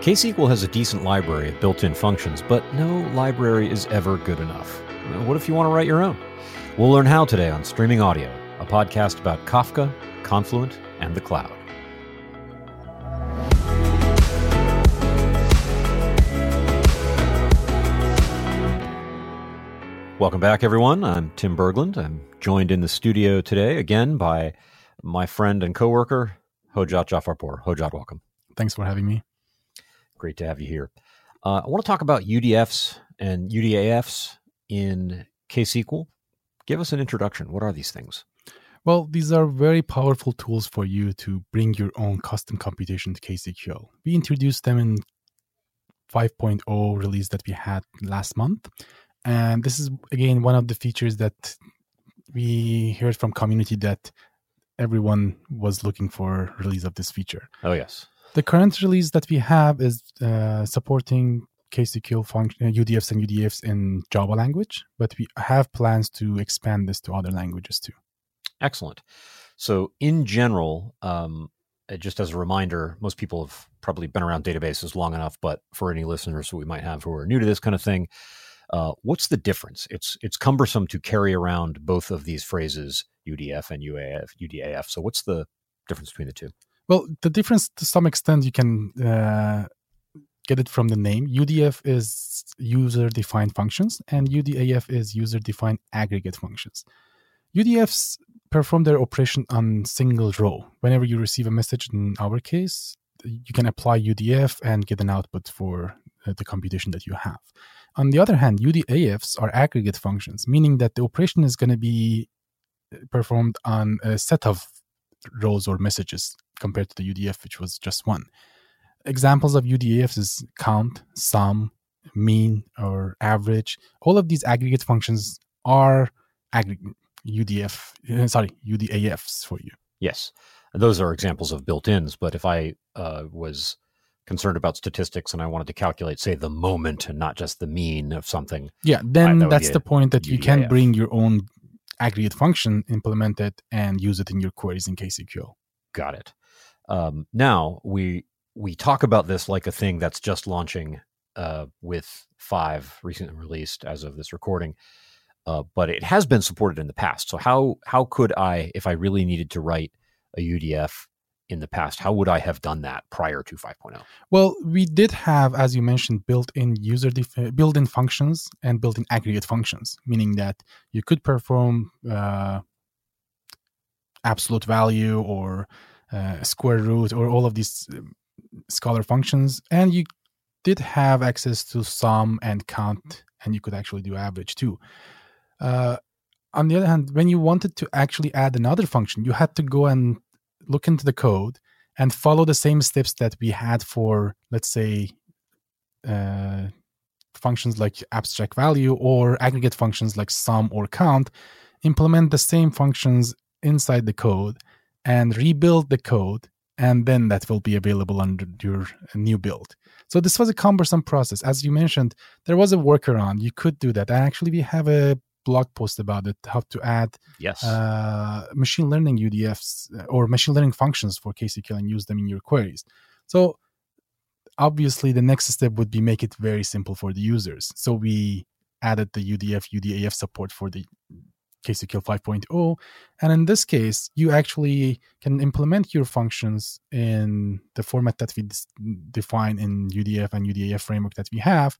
KSQL has a decent library of built-in functions, but no library is ever good enough. What if you want to write your own? We'll learn how today on Streaming Audio, a podcast about Kafka, Confluent, and the cloud. Welcome back, everyone. I'm Tim Berglund. I'm joined in the studio today again by my friend and coworker, Hojat Jafarpour. Hojat, welcome. Thanks for having me. Great to have you here. I want to talk about UDFs and UDAFs in KSQL. Give us an introduction. What are these things? Well, these are very powerful tools for you to bring your own custom computation to KSQL. We introduced them in 5.0 release that we had last month. And this is, again, one of the features that we heard from community that everyone was looking for release of this feature. Oh, yes. The current release that we have is supporting KSQL function, UDFs and UDAFs in Java language, but we have plans to expand this to other languages too. Excellent. So in general, just as a reminder, most people have probably been around databases long enough, but for any listeners who we might have who are new to this kind of thing, what's the difference? It's cumbersome to carry around both of these phrases, UDF and UDAF. So what's the difference between the two? Well, the difference to some extent you can get it from the name. UDF is user-defined functions, and UDAF is user-defined aggregate functions. UDFs perform their operation on single row. Whenever you receive a message, in our case, you can apply UDF and get an output for the computation that you have. On the other hand, UDAFs are aggregate functions, meaning that the operation is going to be performed on a set of rows or messages compared to the UDF, which was just one. Examples of UDAFs is count, sum, mean, or average. All of these aggregate functions are UDAFs for you. Yes. Those are examples of built-ins, but if I was concerned about statistics and I wanted to calculate, say, the moment and not just the mean of something. Yeah, then that's the point that you can bring your own aggregate function, implement it, and use it in your queries in KSQL. Got it. Now, we talk about this like a thing that's just launching with 5 recently released as of this recording, but it has been supported in the past. So how could I, if I really needed to write a UDF in the past, how would I have done that prior to 5.0? Well, we did have, as you mentioned, built-in built-in functions and built-in aggregate functions, meaning that you could perform absolute value or square root or all of these scalar functions, and you did have access to sum and count, and you could actually do average too. On the other hand, when you wanted to actually add another function, you had to go and look into the code and follow the same steps that we had for, let's say, functions like abstract value or aggregate functions like sum or count, implement the same functions inside the code and rebuild the code, and then that will be available under your new build. So this was a cumbersome process. As you mentioned, there was a workaround. You could do that. And actually, we have a blog post about it, how to add machine learning UDFs or machine learning functions for KSQL and use them in your queries. So obviously the next step would be make it very simple for the users. So we added the UDF, UDAF support for the KSQL 5.0. And in this case, you actually can implement your functions in the format that we define in UDF and UDAF framework that we have.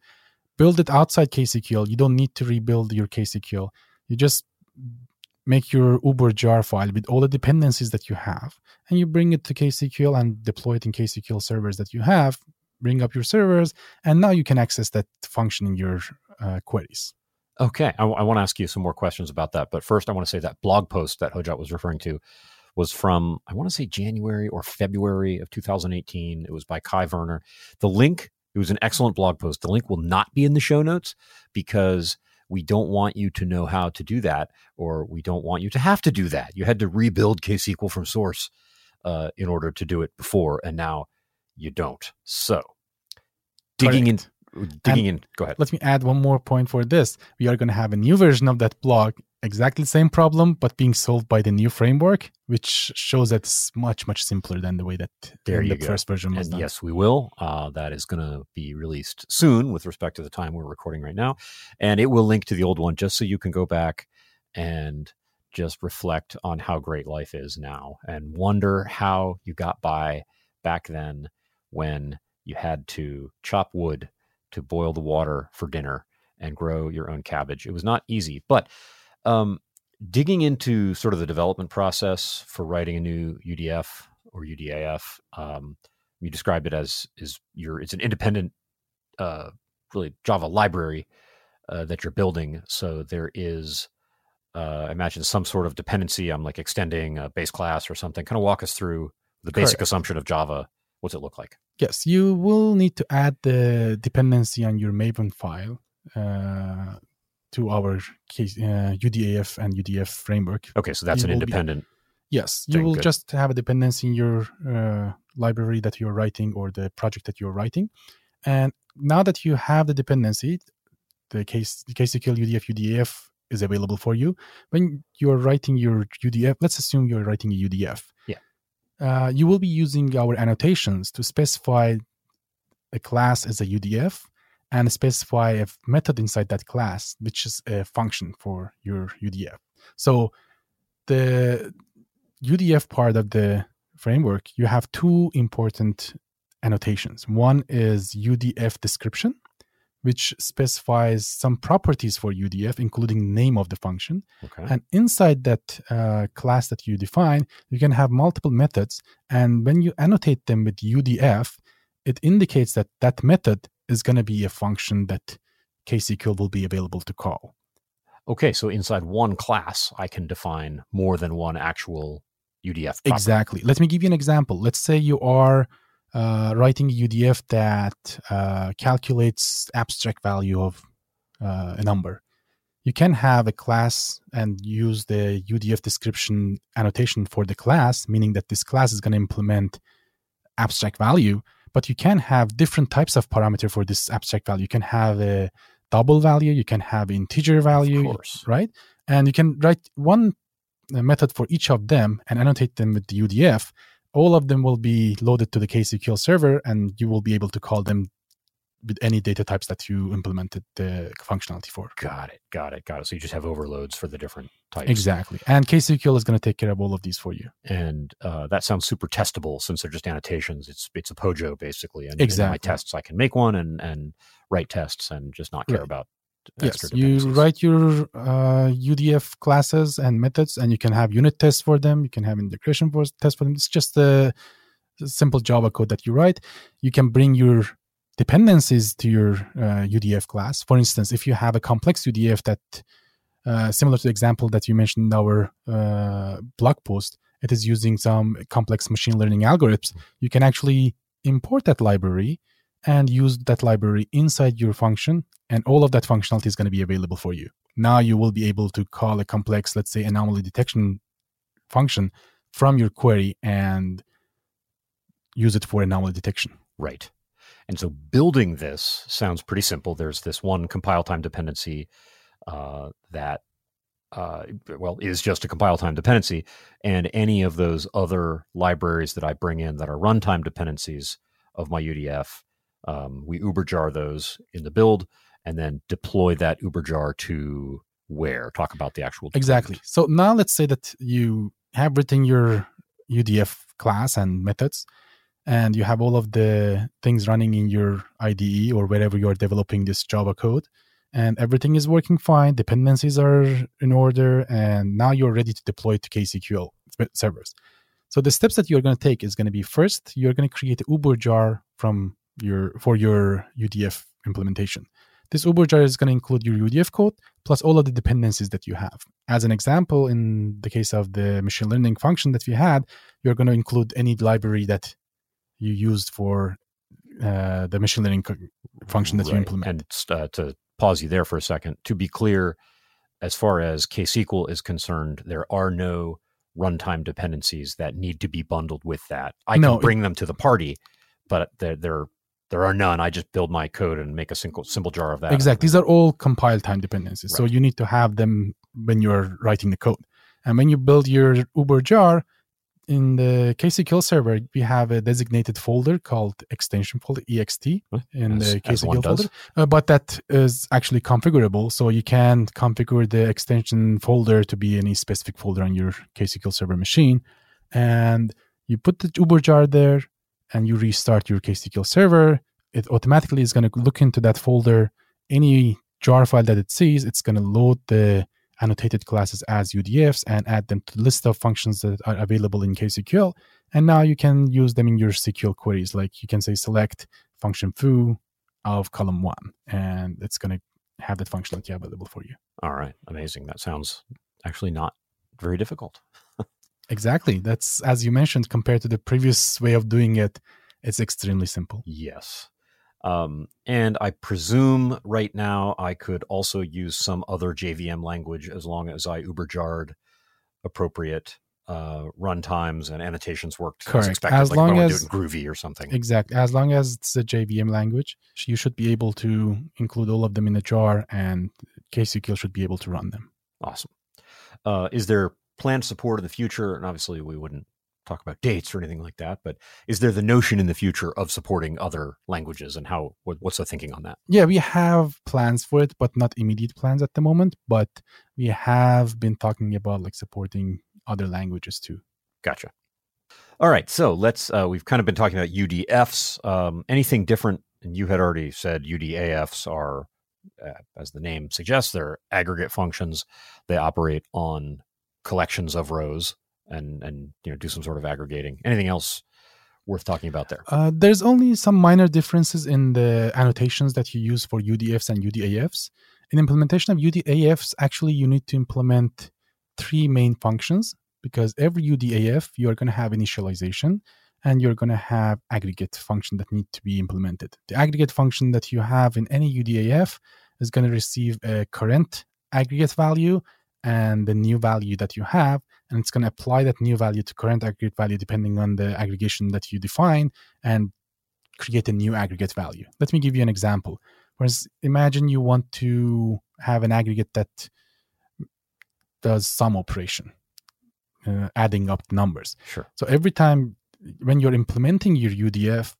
Build it outside KSQL. You don't need to rebuild your KSQL. You just make your Uber jar file with all the dependencies that you have, and you bring it to KSQL and deploy it in KSQL servers that you have, bring up your servers, and now you can access that function in your queries. Okay. I want to ask you some more questions about that, but first I want to say that blog post that Hojat was referring to was from, I want to say January or February of 2018. It was by Kai Werner. It was an excellent blog post. The link will not be in the show notes because we don't want you to know how to do that, or we don't want you to have to do that. You had to rebuild KSQL from source in order to do it before, and now you don't. So digging in, go ahead. Let me add one more point for this. We are going to have a new version of that blog exactly the same problem, but being solved by the new framework, which shows that it's much, much simpler than the way that the first version was done. Yes, we will. That is going to be released soon with respect to the time we're recording right now. And it will link to the old one just so you can go back and just reflect on how great life is now and wonder how you got by back then when you had to chop wood to boil the water for dinner and grow your own cabbage. It was not easy, but digging into sort of the development process for writing a new UDF or UDAF, you described it as it's an independent, really Java library that you're building. So there is, I imagine, some sort of dependency. I'm like extending a base class or something. Kind of walk us through the basic assumption of Java. What's it look like? Yes, you will need to add the dependency on your Maven file to our case, UDAF and UDF framework. Okay, so that's an independent. Just have a dependency in your library that you're writing or the project that you're writing. And now that you have the dependency, the KSQL UDF UDAF is available for you. When you're writing your UDF, let's assume you're writing a UDF. Yeah. You will be using our annotations to specify a class as a UDF and specify a method inside that class, which is a function for your UDF. So the UDF part of the framework, you have two important annotations. One is UDF description, which specifies some properties for UDF, including name of the function. Okay. And inside that class that you define, you can have multiple methods. And when you annotate them with UDF, it indicates that that method is going to be a function that KSQL will be available to call. Okay, so inside one class, I can define more than one actual UDF property. Exactly. Let me give you an example. Let's say you are writing a UDF that calculates abstract value of a number. You can have a class and use the UDF description annotation for the class, meaning that this class is going to implement abstract value, but you can have different types of parameter for this abstract value. You can have a double value, you can have integer value, of course, right? And you can write one method for each of them and annotate them with the UDF. All of them will be loaded to the KSQL server, and you will be able to call them with any data types that you implemented the functionality for. Got it. So you just have overloads for the different types. Exactly. And KSQL is going to take care of all of these for you. And that sounds super testable since they're just annotations. It's a POJO, basically. And in my tests, I can make one and write tests and just not care about extra dependencies. You write your UDF classes and methods, and you can have unit tests for them. You can have integration tests for them. It's just a simple Java code that you write. You can bring your dependencies to your UDF class. For instance, if you have a complex UDF that, similar to the example that you mentioned in our blog post, it is using some complex machine learning algorithms, you can actually import that library and use that library inside your function, and all of that functionality is going to be available for you. Now you will be able to call a complex, let's say, anomaly detection function from your query and use it for anomaly detection. Right. And so building this sounds pretty simple. There's this one compile time dependency that is just a compile time dependency. And any of those other libraries that I bring in that are runtime dependencies of my UDF, we uberjar those in the build and then deploy that uberjar to where? Talk about the actual deployment. Exactly. So now let's say that you have written your UDF class and methods, and you have all of the things running in your IDE or wherever you're developing this Java code, and everything is working fine, dependencies are in order, and now you're ready to deploy to KSQL servers. So the steps that you're going to take is going to be, first, you're going to create an uberjar for your UDF implementation. This uberjar is going to include your UDF code plus all of the dependencies that you have. As an example, in the case of the machine learning function that we had, you're going to include any library that you used for the machine learning function that you implemented. And to pause you there for a second, to be clear, as far as KSQL is concerned, there are no runtime dependencies that need to be bundled with that. I can bring them to the party, but there are none. I just build my code and make a simple jar of that. Exactly. These are all compile time dependencies. Right. So you need to have them when you're writing the code. And when you build your Uber jar, in the KSQL server, we have a designated folder called extension folder, ext, in the KSQL folder. But that is actually configurable. So you can configure the extension folder to be any specific folder on your KSQL server machine. And you put the Uber jar there and you restart your KSQL server. It automatically is going to look into that folder. Any jar file that it sees, it's going to load the annotated classes as UDFs and add them to the list of functions that are available in KSQL. And now you can use them in your SQL queries. Like you can say select function foo of column one, and it's going to have that functionality available for you. All right. Amazing. That sounds actually not very difficult. Exactly. That's, as you mentioned, compared to the previous way of doing it, it's extremely simple. Yes. And I presume right now I could also use some other JVM language as long as I uberjarred appropriate runtimes and annotations worked. Correct. As expected, as like long if I as, do it in Groovy or something. Exactly. As long as it's a JVM language, you should be able to include all of them in a jar, and KSQL should be able to run them. Awesome. Is there planned support in the future? And obviously we wouldn't talk about dates or anything like that, but is there the notion in the future of supporting other languages, and how, what's the thinking on that? Yeah, we have plans for it, but not immediate plans at the moment, but we have been talking about like supporting other languages too. Gotcha. All right. So let's, we've kind of been talking about UDFs, anything different. And you had already said UDAFs are, as the name suggests, they're aggregate functions. They operate on collections of rows and you know, do some sort of aggregating. Anything else worth talking about there? There's only some minor differences in the annotations that you use for UDFs and UDAFs. In implementation of UDAFs, actually, you need to implement three main functions, because every UDAF, you're going to have initialization, and you're going to have aggregate function that need to be implemented. The aggregate function that you have in any UDAF is going to receive a current aggregate value and the new value that you have, and it's going to apply that new value to current aggregate value depending on the aggregation that you define and create a new aggregate value. Let me give you an example. Whereas imagine you want to have an aggregate that does sum operation, adding up numbers. Sure. So every time when you're implementing your UDAF,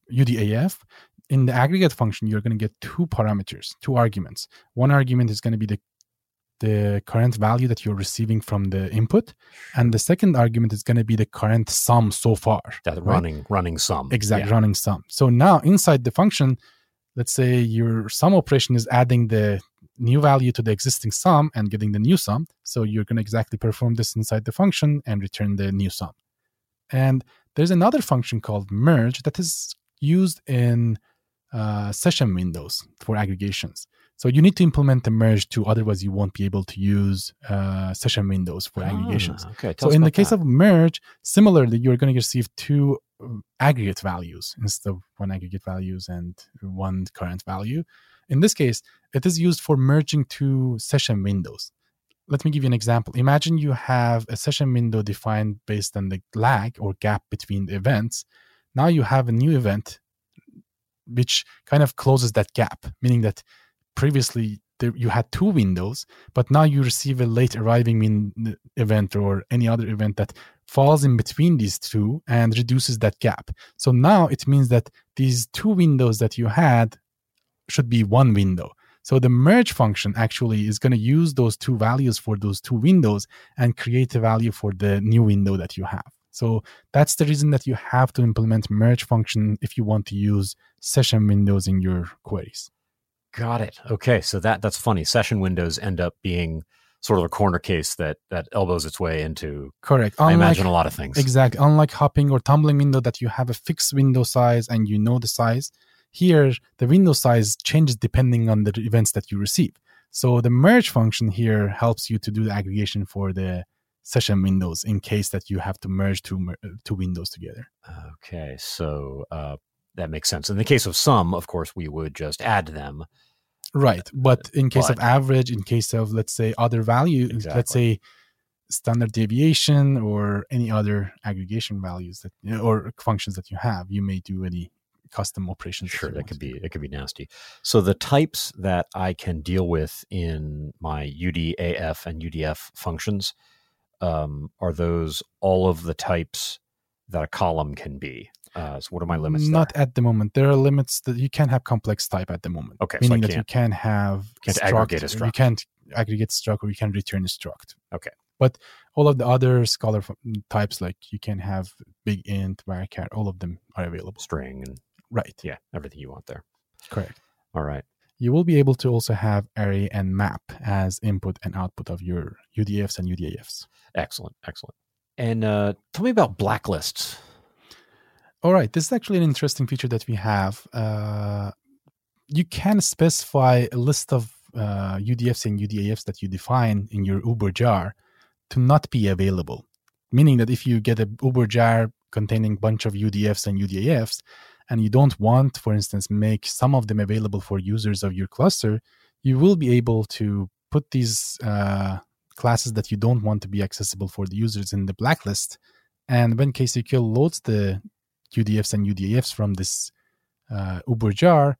in the aggregate function, you're going to get two parameters, two arguments. One argument is going to be the current value that you're receiving from the input. And the second argument is going to be the current sum so far. That right? running sum. Exactly, yeah. Running sum. So now inside the function, let's say your sum operation is adding the new value to the existing sum and getting the new sum. So you're going to exactly perform this inside the function and return the new sum. And there's another function called merge that is used in session windows for aggregations. So you need to implement the merge too, otherwise you won't be able to use session windows for aggregations. Okay. So in the case of merge, similarly, you're going to receive two aggregate values instead of one aggregate values and one current value. In this case, it is used for merging two session windows. Let me give you an example. Imagine you have a session window defined based on the lag or gap between the events. Now you have a new event which kind of closes that gap, meaning that previously, you had two windows, but now you receive a late arriving event or any other event that falls in between these two and reduces that gap. So now it means that these two windows that you had should be one window. So the merge function actually is going to use those two values for those two windows and create a value for the new window that you have. So that's the reason that you have to implement merge function if you want to use session windows in your queries. Got it. Okay. So that's funny. Session windows end up being sort of a corner case that elbows its way into, correct, I imagine, a lot of things. Exactly. Unlike hopping or tumbling window that you have a fixed window size and you know the size, here the window size changes depending on the events that you receive. So the merge function here helps you to do the aggregation for the session windows in case that you have to merge two windows together. Okay. So, that makes sense. In the case of sum, of course, we would just add them. Right. But in case of average, in case of, let's say, other value, exactly. Let's say standard deviation or any other aggregation values that, or functions that you have, you may do any custom operations. Sure, that could be nasty. So the types that I can deal with in my UDAF and UDF functions are those all of the types that a column can be. So what are my limits? Not there at the moment. There are limits that you can't have complex type at the moment. Okay, meaning so that you can have aggregate a struct. You can't aggregate struct, or you can return a struct. Okay. But all of the other Scala types, like you can have big int, varchar, all of them are available. String and right, yeah, everything you want there. Correct. All right. You will be able to also have array and map as input and output of your UDFs and UDAFs. Excellent. And tell me about blacklists. All right. This is actually an interesting feature that we have. You can specify a list of UDFs and UDAFs that you define in your Uber jar to not be available. Meaning that if you get an Uber jar containing a bunch of UDFs and UDAFs, and you don't want, for instance, make some of them available for users of your cluster, you will be able to put these classes that you don't want to be accessible for the users in the blacklist. And when KSQL loads the UDFs and UDAFs from this Uber jar,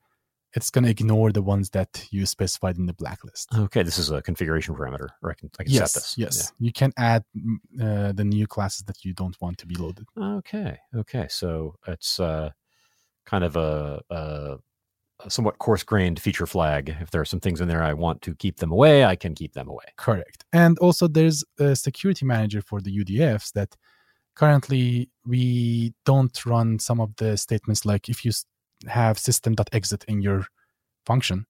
it's going to ignore the ones that you specified in the blacklist. Okay, this is a configuration parameter, or I can yes, set this. Yes, yeah. You can add the new classes that you don't want to be loaded. Okay. So it's kind of a somewhat coarse-grained feature flag. If there are some things in there I want to keep them away, I can keep them away. Correct. And also there's a security manager for the UDFs that currently we don't run some of the statements, like if you have system.exit in your function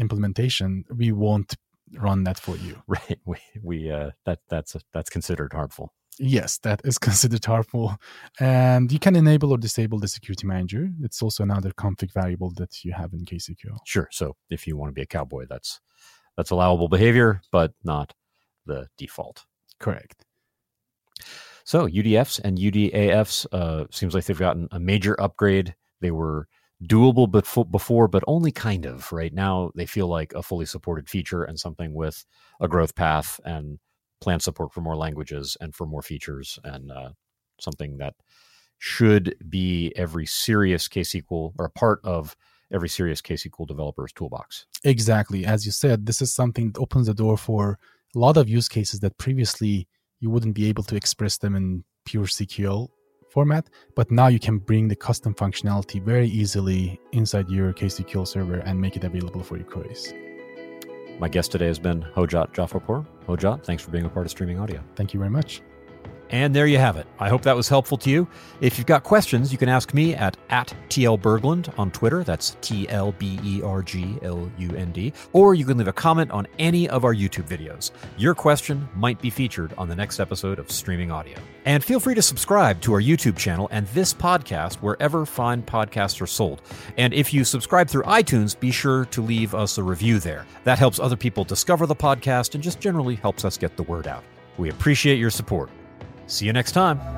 implementation, we won't run that for you. Right. We that's considered harmful. Yes, that is considered harmful. And you can enable or disable the security manager. It's also another config variable that you have in KSQL. Sure. So if you want to be a cowboy, that's allowable behavior, but not the default. Correct. So UDFs and UDAFs, seems like they've gotten a major upgrade. They were doable before, but only kind of. Right now, they feel like a fully supported feature and something with a growth path and plan support for more languages and for more features, and something that should be every serious KSQL, or a part of every serious KSQL developer's toolbox. Exactly. As you said, this is something that opens the door for a lot of use cases that previously you wouldn't be able to express them in pure SQL format, but now you can bring the custom functionality very easily inside your KSQL server and make it available for your queries. My guest today has been Hojat Jafarpour. Hojat, thanks for being a part of Streaming Audio. Thank you very much. And there you have it. I hope that was helpful to you. If you've got questions, you can ask me at @tlberglund on Twitter. That's TLBERGLUND. Or you can leave a comment on any of our YouTube videos. Your question might be featured on the next episode of Streaming Audio. And feel free to subscribe to our YouTube channel and this podcast wherever fine podcasts are sold. And if you subscribe through iTunes, be sure to leave us a review there. That helps other people discover the podcast and just generally helps us get the word out. We appreciate your support. See you next time.